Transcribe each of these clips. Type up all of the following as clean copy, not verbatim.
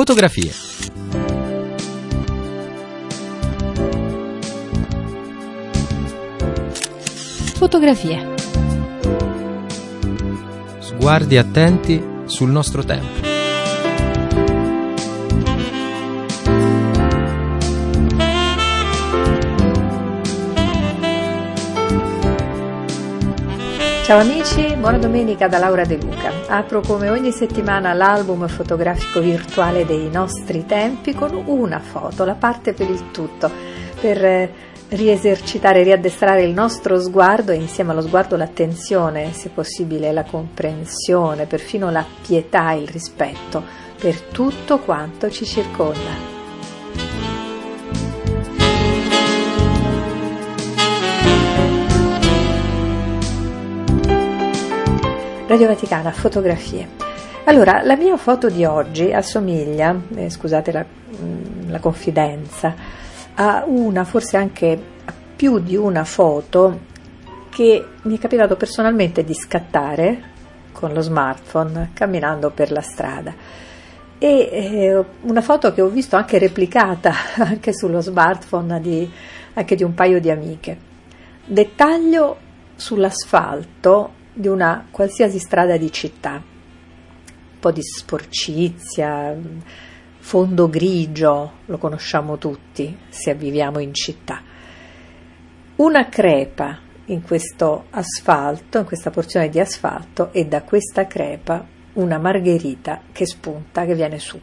Fotografie. Fotografie. Sguardi attenti sul nostro tempo. Ciao amici, buona domenica da Laura De Luca. Apro come ogni settimana l'album fotografico virtuale dei nostri tempi con una foto, la parte per il tutto, per riesercitare, riaddestrare il nostro sguardo e insieme allo sguardo l'attenzione, se possibile la comprensione, perfino la pietà e il rispetto per tutto quanto ci circonda. Radio Vaticana, fotografie. Allora, la mia foto di oggi assomiglia, scusate la confidenza, a una, forse anche a più di una foto che mi è capitato personalmente di scattare con lo smartphone camminando per la strada. E una foto che ho visto anche replicata anche sullo smartphone anche di un paio di amiche. Dettaglio sull'asfalto di una qualsiasi strada di città, un po' di sporcizia, fondo grigio, lo conosciamo tutti se viviamo in città, una crepa in questo asfalto, in questa porzione di asfalto, e da questa crepa una margherita che spunta, che viene su,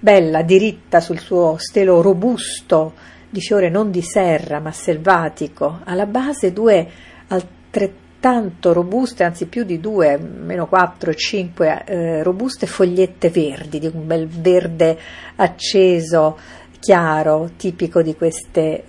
bella, diritta sul suo stelo robusto di fiore non di serra ma selvatico, alla base due altrettanti tanto robuste, anzi più di due, meno 4, 5 robuste fogliette verdi, di un bel verde acceso, chiaro, tipico di questi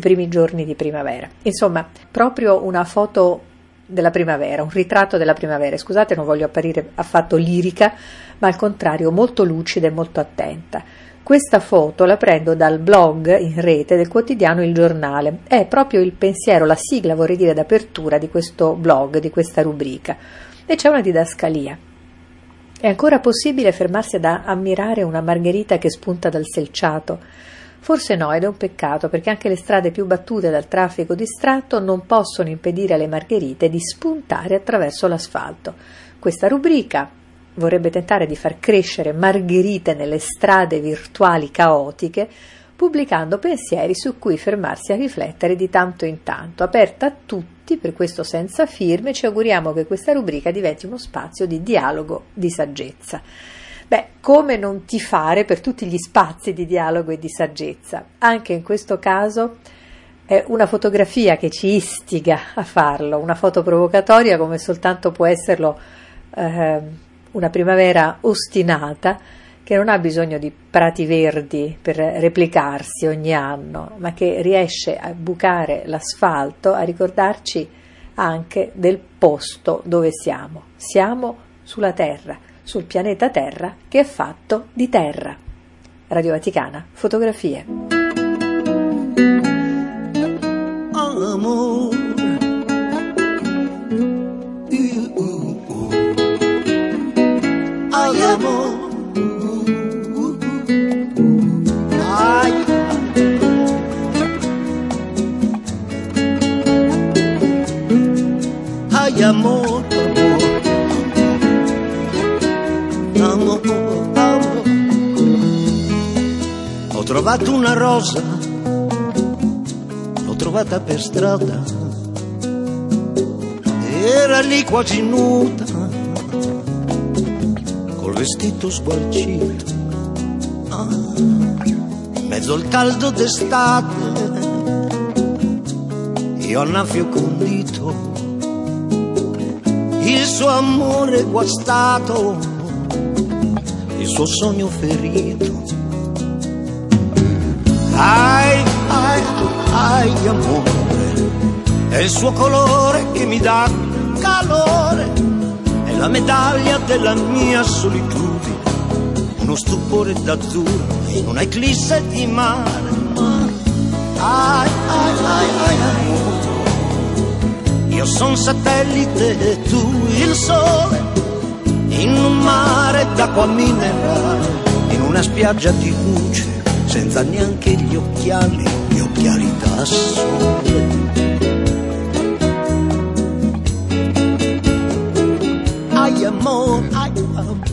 primi giorni di primavera. Insomma, proprio una foto della primavera, un ritratto della primavera. Scusate, non voglio apparire affatto lirica, ma al contrario molto lucida e molto attenta. Questa foto la prendo dal blog in rete del quotidiano Il Giornale, è proprio il pensiero, la sigla vorrei dire d'apertura di questo blog, di questa rubrica, e c'è una didascalia. È ancora possibile fermarsi ad ammirare una margherita che spunta dal selciato? Forse no, ed è un peccato, perché anche le strade più battute dal traffico distratto non possono impedire alle margherite di spuntare attraverso l'asfalto. Questa rubrica vorrebbe tentare di far crescere margherite nelle strade virtuali caotiche, pubblicando pensieri su cui fermarsi a riflettere di tanto in tanto. Aperta a tutti, per questo senza firme, ci auguriamo che questa rubrica diventi uno spazio di dialogo, di saggezza. Beh, come non tifare per tutti gli spazi di dialogo e di saggezza? Anche in questo caso è una fotografia che ci istiga a farlo, una foto provocatoria come soltanto può esserlo una primavera ostinata che non ha bisogno di prati verdi per replicarsi ogni anno, ma che riesce a bucare l'asfalto, a ricordarci anche del posto dove siamo. Siamo sulla Terra, sul pianeta Terra che è fatto di terra. Radio Vaticana, fotografie. Amore. Amor, amor, amor. Ho trovato una rosa, l'ho trovata per strada, era lì quasi nuda, col vestito sgualcito, in mezzo al caldo d'estate, io annaffio condito. Il suo amore guastato, il suo sogno ferito. Ai, ai, ai amore, è il suo colore che mi dà calore, è la medaglia della mia solitudine, uno stupore d'azzurro in una eclisse di mare. Ai, ai, ai, ai amore, io son satellite e tu il sole, in un mare d'acqua minerale, in spiaggia di luce, senza neanche gli occhiali da sole. Ai amore, ai amore.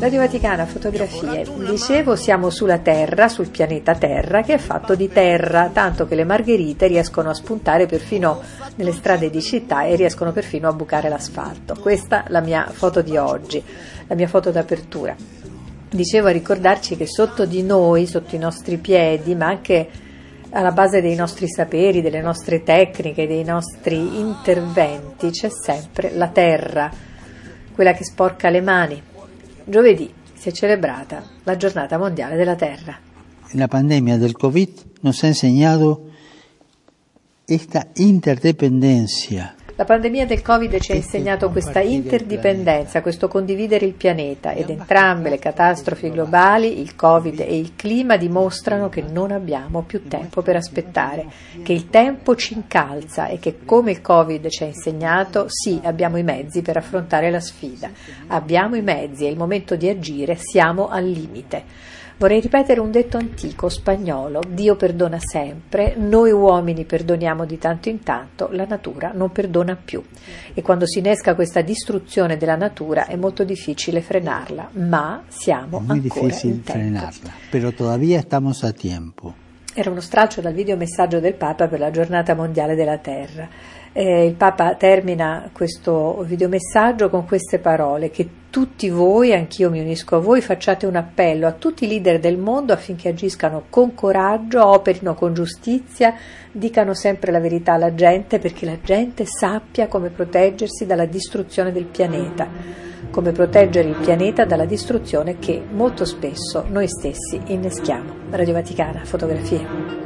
Radio Vaticana, fotografie. Dicevo, siamo sulla Terra, sul pianeta Terra, che è fatto di terra, tanto che le margherite riescono a spuntare perfino nelle strade di città e riescono perfino a bucare l'asfalto. Questa è la mia foto di oggi, la mia foto d'apertura. Dicevo, a ricordarci che sotto di noi, sotto i nostri piedi, ma anche alla base dei nostri saperi, delle nostre tecniche, dei nostri interventi, c'è sempre la terra, quella che sporca le mani. Giovedì si è celebrata la Giornata Mondiale della Terra. La pandemia del Covid nos ha enseñado esta interdependencia. La pandemia del Covid ci ha insegnato questa interdipendenza, questo condividere il pianeta, ed entrambe le catastrofi globali, il Covid e il clima, dimostrano che non abbiamo più tempo per aspettare, che il tempo ci incalza e che, come il Covid ci ha insegnato, sì, abbiamo i mezzi per affrontare la sfida, abbiamo i mezzi, è il momento di agire, siamo al limite. Vorrei ripetere un detto antico spagnolo: Dio perdona sempre, noi uomini perdoniamo di tanto in tanto, la natura non perdona più. E quando si innesca questa distruzione della natura è molto difficile frenarla, ma siamo ancora in tempo. È molto difficile frenarla, però todavía estamos a tiempo. Era uno stralcio dal videomessaggio del Papa per la Giornata Mondiale della Terra. Il Papa termina questo videomessaggio con queste parole: che tutti voi, anch'io mi unisco a voi, facciate un appello a tutti i leader del mondo affinché agiscano con coraggio, operino con giustizia, dicano sempre la verità alla gente, perché la gente sappia come proteggersi dalla distruzione del pianeta, come proteggere il pianeta dalla distruzione che molto spesso noi stessi inneschiamo. Radio Vaticana, fotografie.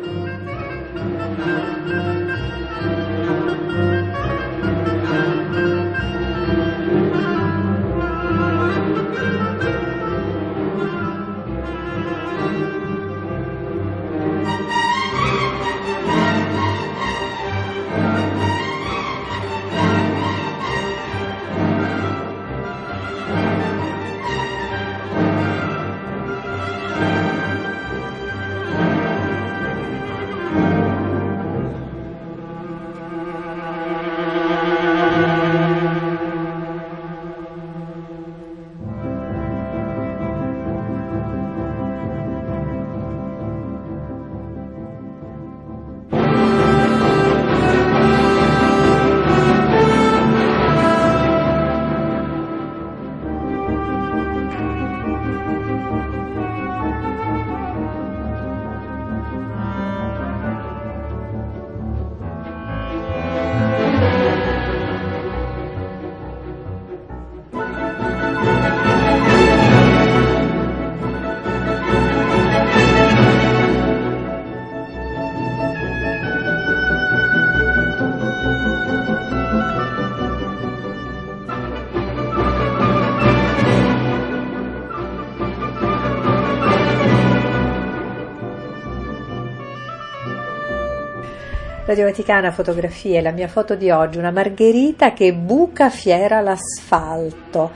Radio Vaticana, fotografie. La mia foto di oggi, una margherita che buca fiera l'asfalto,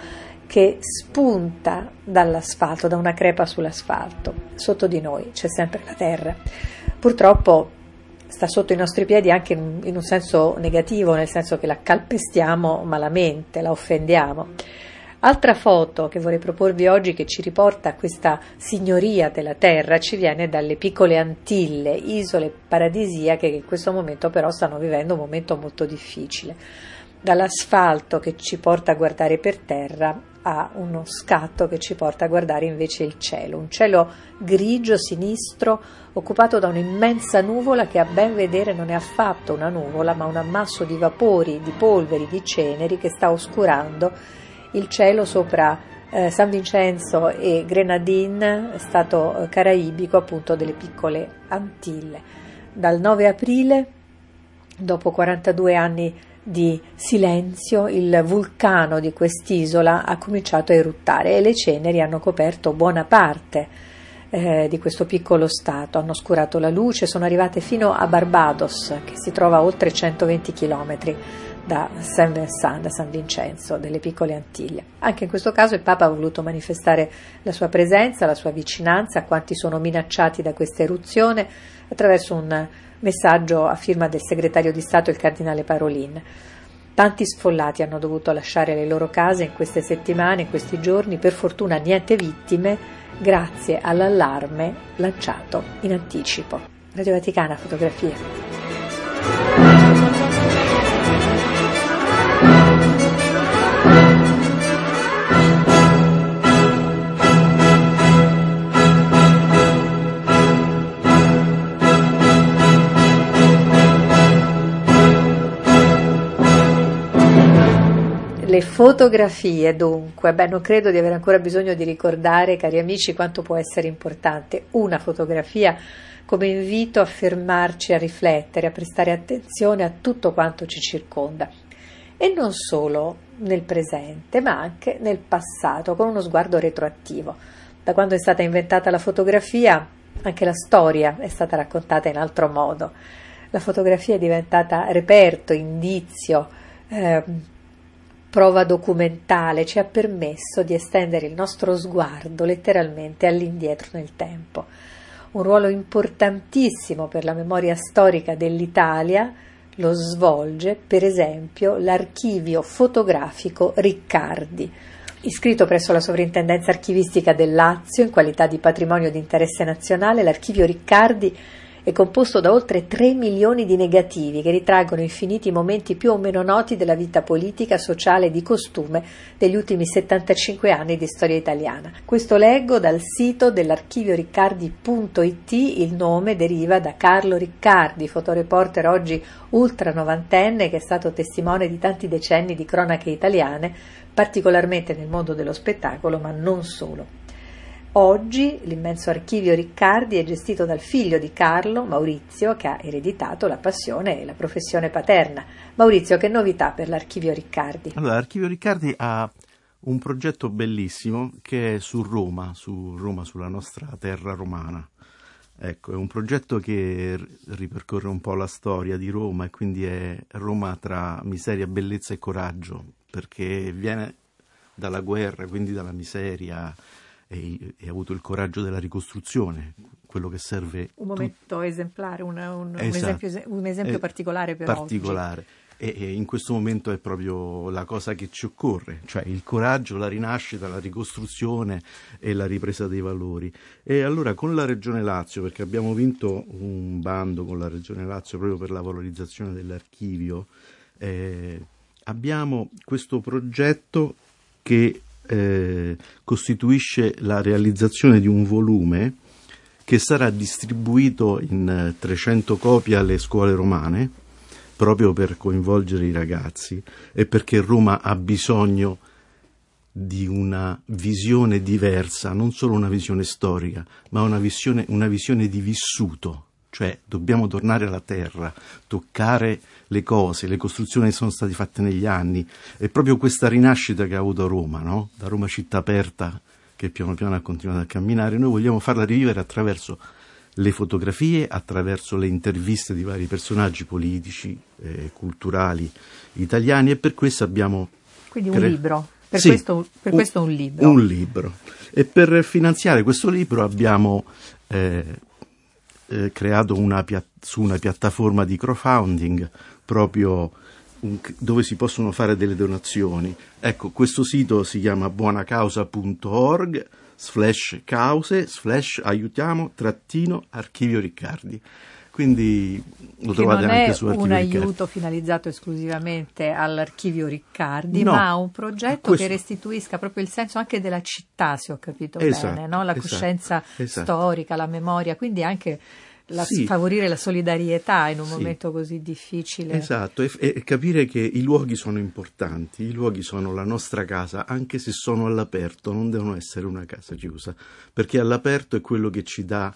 che spunta dall'asfalto, da una crepa sull'asfalto. Sotto di noi c'è sempre la terra. Purtroppo sta sotto i nostri piedi anche in un senso negativo, nel senso che la calpestiamo malamente, la offendiamo. Altra foto che vorrei proporvi oggi, che ci riporta a questa signoria della terra, ci viene dalle piccole Antille, isole paradisiache che in questo momento però stanno vivendo un momento molto difficile. Dall'asfalto che ci porta a guardare per terra a uno scatto che ci porta a guardare invece il cielo, un cielo grigio, sinistro, occupato da un'immensa nuvola che a ben vedere non è affatto una nuvola, ma un ammasso di vapori, di polveri, di ceneri che sta oscurando il cielo sopra San Vincenzo e Grenadine, stato caraibico appunto delle piccole Antille. Dal 9 aprile, dopo 42 anni di silenzio, il vulcano di quest'isola ha cominciato a eruttare e le ceneri hanno coperto buona parte di questo piccolo stato, hanno oscurato la luce, sono arrivate fino a Barbados, che si trova a oltre 120 chilometri da Saint Vincent, da San Vincenzo, delle Piccole Antiglie. Anche in questo caso il Papa ha voluto manifestare la sua presenza, la sua vicinanza a quanti sono minacciati da questa eruzione attraverso un messaggio a firma del segretario di Stato, il cardinale Parolin. Tanti sfollati hanno dovuto lasciare le loro case in queste settimane, in questi giorni, per fortuna niente vittime, grazie all'allarme lanciato in anticipo. Radio Vaticana, fotografie. Le fotografie, dunque, non credo di avere ancora bisogno di ricordare, cari amici, quanto può essere importante una fotografia come invito a fermarci, a riflettere, a prestare attenzione a tutto quanto ci circonda, e non solo nel presente, ma anche nel passato, con uno sguardo retroattivo. Da quando è stata inventata la fotografia, anche la storia è stata raccontata in altro modo. La fotografia è diventata reperto, indizio, prova documentale, ci ha permesso di estendere il nostro sguardo letteralmente all'indietro nel tempo. Un ruolo importantissimo per la memoria storica dell'Italia lo svolge, per esempio, l'archivio fotografico Riccardi, iscritto presso la Sovrintendenza Archivistica del Lazio in qualità di patrimonio di interesse nazionale. L'archivio Riccardi è composto da oltre 3 milioni di negativi che ritraggono infiniti momenti più o meno noti della vita politica, sociale e di costume degli ultimi 75 anni di storia italiana. Questo leggo dal sito dell'archivioriccardi.it, il nome deriva da Carlo Riccardi, fotoreporter oggi ultra novantenne, che è stato testimone di tanti decenni di cronache italiane, particolarmente nel mondo dello spettacolo, ma non solo. Oggi l'immenso archivio Riccardi è gestito dal figlio di Carlo, Maurizio, che ha ereditato la passione e la professione paterna. Maurizio, che novità per l'archivio Riccardi? Allora, l'archivio Riccardi ha un progetto bellissimo che è su Roma, sulla nostra terra romana. Ecco, è un progetto che ripercorre un po' la storia di Roma, e quindi è Roma tra miseria, bellezza e coraggio, perché viene dalla guerra, quindi dalla miseria, e ha avuto il coraggio della ricostruzione, quello che serve. Un momento esemplare, esatto. un esempio particolare per particolare. Oggi. E in questo momento è proprio la cosa che ci occorre, cioè il coraggio, la rinascita, la ricostruzione e la ripresa dei valori. E allora con la Regione Lazio, perché abbiamo vinto un bando con la Regione Lazio proprio per la valorizzazione dell'archivio, abbiamo questo progetto che costituisce la realizzazione di un volume che sarà distribuito in 300 copie alle scuole romane, proprio per coinvolgere i ragazzi e perché Roma ha bisogno di una visione diversa, non solo una visione storica, ma una visione di vissuto. Cioè dobbiamo tornare alla terra, toccare le cose, le costruzioni che sono state fatte negli anni. È proprio questa rinascita che ha avuto Roma, no? Da Roma città aperta, che piano piano ha continuato a camminare, noi vogliamo farla rivivere attraverso le fotografie, attraverso le interviste di vari personaggi politici, culturali, italiani, e per questo abbiamo... Quindi un libro, questo un libro. Un libro. E per finanziare questo libro abbiamo... creato su una piattaforma di crowdfunding proprio dove si possono fare delle donazioni. Ecco, questo sito si chiama buonacausa.org /cause/aiutiamo-archivio Riccardi. Quindi lo trovate anche su Archivio Riccardi. Non è un aiuto finalizzato esclusivamente all'Archivio Riccardi, no, ma un progetto che restituisca proprio il senso anche della città, se ho capito bene, no? La coscienza storica, la memoria, quindi anche favorire la solidarietà in un momento così difficile. Esatto, e capire che i luoghi sono importanti, i luoghi sono la nostra casa, anche se sono all'aperto, non devono essere una casa chiusa, perché all'aperto è quello che ci dà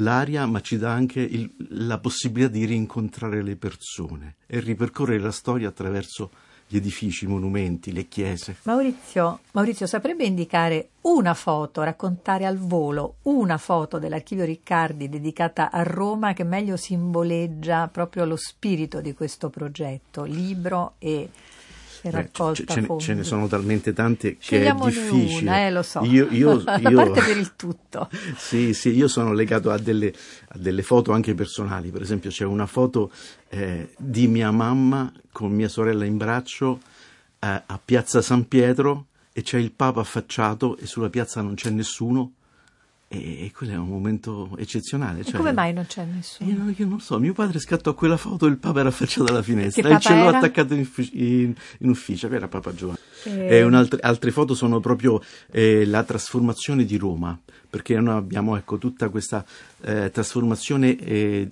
l'aria, ma ci dà anche la possibilità di rincontrare le persone e ripercorrere la storia attraverso gli edifici, i monumenti, le chiese. Maurizio, saprebbe indicare una foto, raccontare al volo una foto dell'Archivio Riccardi dedicata a Roma che meglio simboleggia proprio lo spirito di questo progetto, libro e raccolta fondi? Ce ne sono talmente tante che è difficile. Una, lo so. Io parte per il tutto. Sì, io sono legato a delle foto anche personali. Per esempio c'è una foto di mia mamma con mia sorella in braccio a Piazza San Pietro, e c'è il Papa affacciato e sulla piazza non c'è nessuno, e quello è un momento eccezionale. Cioè, come mai non c'è nessuno? Io non so, mio padre scattò quella foto e il Papa era affacciato alla finestra e il cielo attaccato in ufficio, era Papa Giovanni. E altre foto sono proprio la trasformazione di Roma, perché noi abbiamo tutta questa trasformazione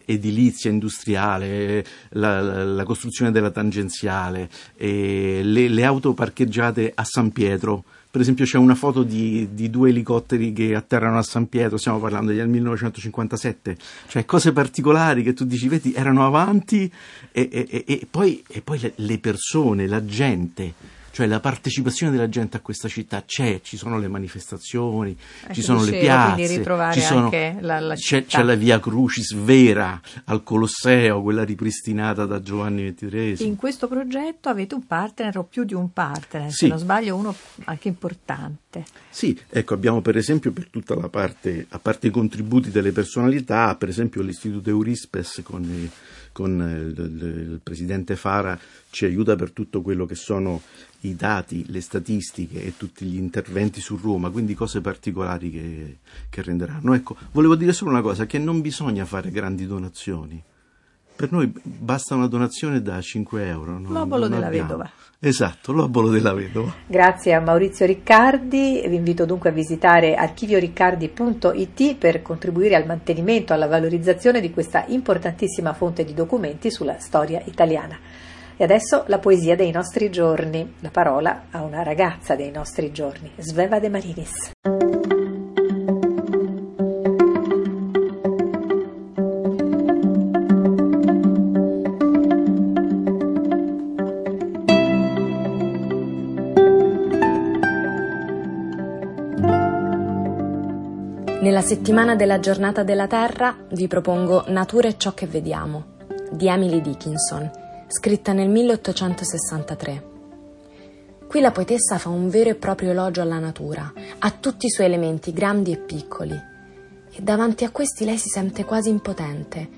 edilizia, industriale, la costruzione della tangenziale, le auto parcheggiate a San Pietro. Per esempio c'è una foto di due elicotteri che atterrano a San Pietro, stiamo parlando del 1957, cioè cose particolari che tu dici, vedi, erano avanti, e poi le persone, la gente, cioè la partecipazione della gente a questa città c'è, ci sono le manifestazioni, ci sono le piazze, c'è la Via Crucis vera al Colosseo, quella ripristinata da Giovanni XXIII. In questo progetto avete un partner o più di un partner, sì. Se non sbaglio uno anche importante. Sì, abbiamo per esempio per tutta la parte, a parte i contributi delle personalità, per esempio l'Istituto Eurispes con il presidente Fara ci aiuta per tutto quello che sono i dati, le statistiche e tutti gli interventi su Roma, quindi cose particolari che renderanno. Volevo dire solo una cosa, che non bisogna fare grandi donazioni. Per noi basta una donazione da 5 euro. L'obolo della vedova. Esatto, l'obolo della vedova. Grazie a Maurizio Riccardi. Vi invito dunque a visitare archivioriccardi.it per contribuire al mantenimento, alla valorizzazione di questa importantissima fonte di documenti sulla storia italiana. E adesso la poesia dei nostri giorni. La parola a una ragazza dei nostri giorni, Sveva De Marinis. Nella settimana della Giornata della Terra vi propongo Natura e ciò che vediamo, di Emily Dickinson, scritta nel 1863. Qui la poetessa fa un vero e proprio elogio alla natura, a tutti i suoi elementi, grandi e piccoli, e davanti a questi lei si sente quasi impotente,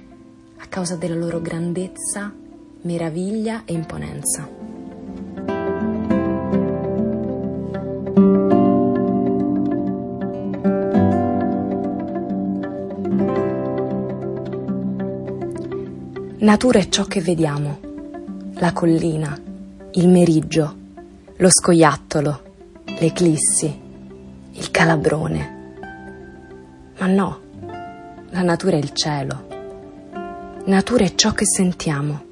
a causa della loro grandezza, meraviglia e imponenza. Natura è ciò che vediamo, la collina, il meriggio, lo scoiattolo, l'eclissi, il calabrone. Ma no, la natura è il cielo. Natura è ciò che sentiamo,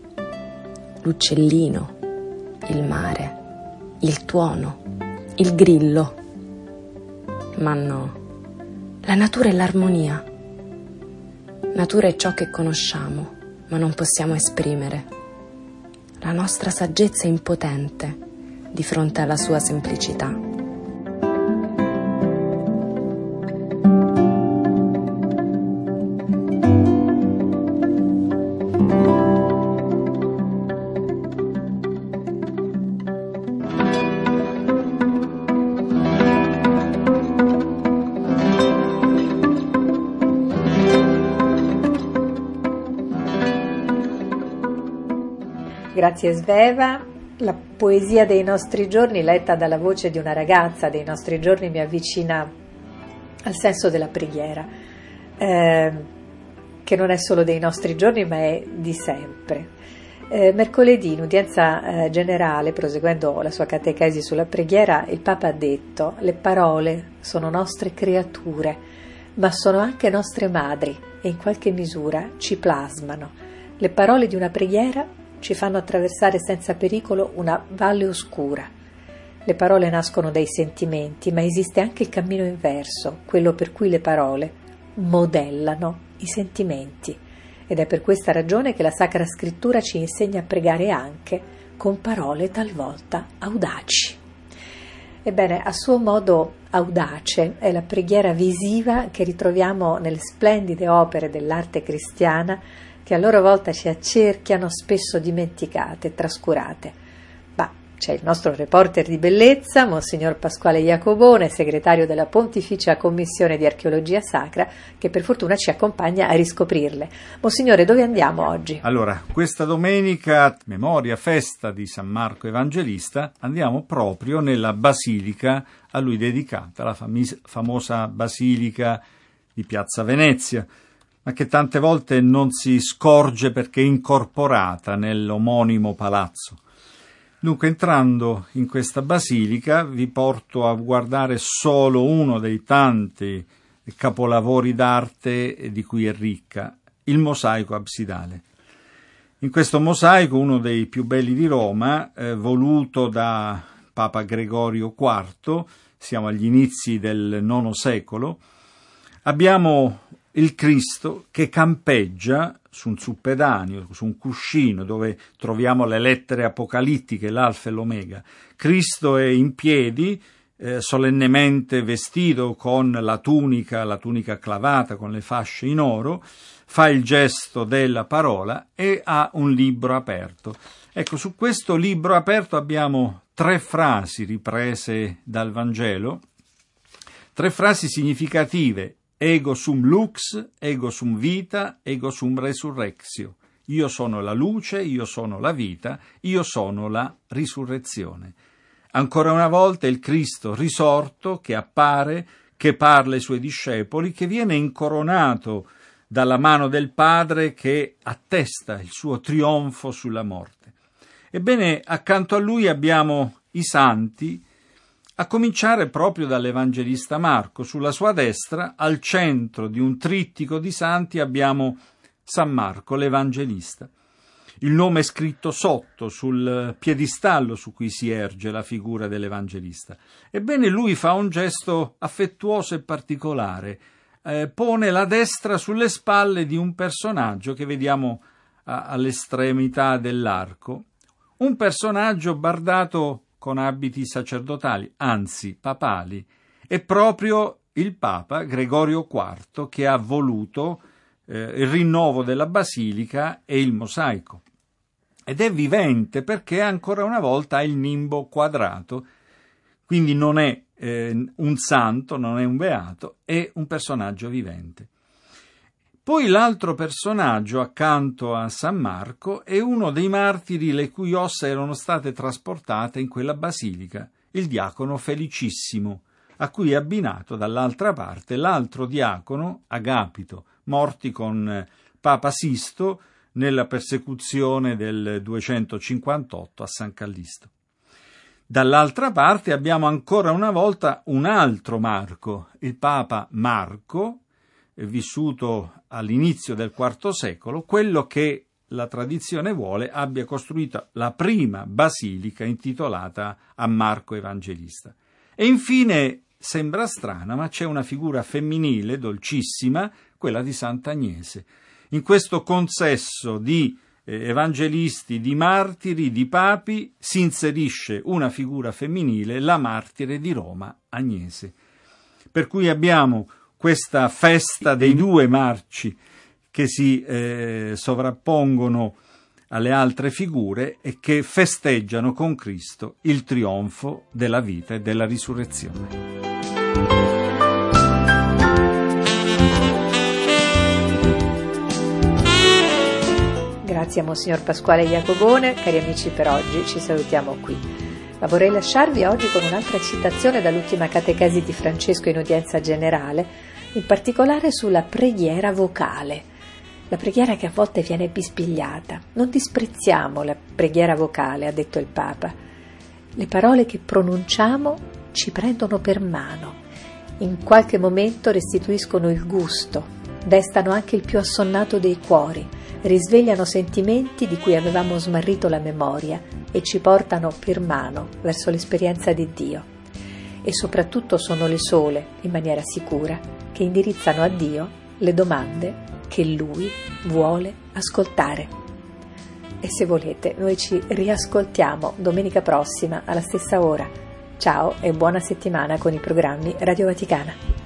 l'uccellino, il mare, il tuono, il grillo. Ma no, la natura è l'armonia. Natura è ciò che conosciamo, ma non possiamo esprimere, la nostra saggezza è impotente di fronte alla sua semplicità. Grazie Sveva. La poesia dei nostri giorni, letta dalla voce di una ragazza dei nostri giorni, mi avvicina al senso della preghiera, che non è solo dei nostri giorni ma è di sempre. Mercoledì in udienza generale, proseguendo la sua catechesi sulla preghiera, il Papa ha detto: le parole sono nostre creature, ma sono anche nostre madri e in qualche misura ci plasmano. Le parole di una preghiera ci fanno attraversare senza pericolo una valle oscura. Le parole nascono dai sentimenti, ma esiste anche il cammino inverso, quello per cui le parole modellano i sentimenti. Ed è per questa ragione che la Sacra Scrittura ci insegna a pregare anche con parole talvolta audaci. Ebbene, a suo modo audace è la preghiera visiva che ritroviamo nelle splendide opere dell'arte cristiana, che a loro volta ci accerchiano, spesso dimenticate e trascurate. Ma c'è il nostro reporter di bellezza, Monsignor Pasquale Iacobone, segretario della Pontificia Commissione di Archeologia Sacra, che per fortuna ci accompagna a riscoprirle. Monsignore, dove andiamo oggi? Allora, questa domenica, memoria, festa di San Marco Evangelista, andiamo proprio nella basilica a lui dedicata, la famosa basilica di Piazza Venezia, ma che tante volte non si scorge perché è incorporata nell'omonimo palazzo. Dunque, entrando in questa basilica, vi porto a guardare solo uno dei tanti capolavori d'arte di cui è ricca, il mosaico absidale. In questo mosaico, uno dei più belli di Roma, voluto da Papa Gregorio IV, siamo agli inizi del IX secolo, abbiamo il Cristo che campeggia su un zuppedanio, su un cuscino, dove troviamo le lettere apocalittiche, l'alfa e l'omega. Cristo è in piedi, solennemente vestito con la tunica clavata, con le fasce in oro, fa il gesto della parola e ha un libro aperto. Ecco, su questo libro aperto abbiamo tre frasi riprese dal Vangelo, tre frasi significative: ego sum lux, ego sum vita, ego sum resurrexio. Io sono la luce, io sono la vita, io sono la risurrezione. Ancora una volta il Cristo risorto che appare, che parla ai suoi discepoli, che viene incoronato dalla mano del Padre che attesta il suo trionfo sulla morte. Ebbene, accanto a lui abbiamo i santi, a cominciare proprio dall'Evangelista Marco. Sulla sua destra, al centro di un trittico di santi, abbiamo San Marco, l'Evangelista. Il nome è scritto sotto, sul piedistallo su cui si erge la figura dell'Evangelista. Ebbene, lui fa un gesto affettuoso e particolare. Pone la destra sulle spalle di un personaggio che vediamo all'estremità dell'arco. Un personaggio bardato con abiti sacerdotali, anzi papali. È proprio il Papa Gregorio IV che ha voluto il rinnovo della basilica e il mosaico. Ed è vivente perché ancora una volta ha il nimbo quadrato, quindi non è un santo, non è un beato, è un personaggio vivente. Poi l'altro personaggio accanto a San Marco è uno dei martiri le cui ossa erano state trasportate in quella basilica, il diacono Felicissimo, a cui è abbinato dall'altra parte l'altro diacono Agapito, morti con Papa Sisto nella persecuzione del 258 a San Callisto. Dall'altra parte abbiamo ancora una volta un altro Marco, il Papa Marco, vissuto all'inizio del IV secolo, quello che la tradizione vuole abbia costruito la prima basilica intitolata a Marco Evangelista. E infine, sembra strana, ma c'è una figura femminile dolcissima, quella di Sant'Agnese. In questo consesso di evangelisti, di martiri, di papi, si inserisce una figura femminile, la martire di Roma, Agnese. Per cui abbiamo questa festa dei due marci che si sovrappongono alle altre figure e che festeggiano con Cristo il trionfo della vita e della risurrezione. Grazie a Monsignor Pasquale Iacobone. Cari amici, per oggi ci salutiamo qui. Ma vorrei lasciarvi oggi con un'altra citazione dall'ultima catechesi di Francesco in udienza generale, in particolare sulla preghiera vocale, la preghiera che a volte viene bisbigliata. Non disprezziamo la preghiera vocale, ha detto il Papa. Le parole che pronunciamo ci prendono per mano, in qualche momento restituiscono il gusto, destano anche il più assonnato dei cuori, risvegliano sentimenti di cui avevamo smarrito la memoria e ci portano per mano verso l'esperienza di Dio. E soprattutto sono le sole, in maniera sicura, che indirizzano a Dio le domande che Lui vuole ascoltare. e se volete noi ci riascoltiamo domenica prossima alla stessa ora. Ciao e buona settimana con i programmi Radio Vaticana.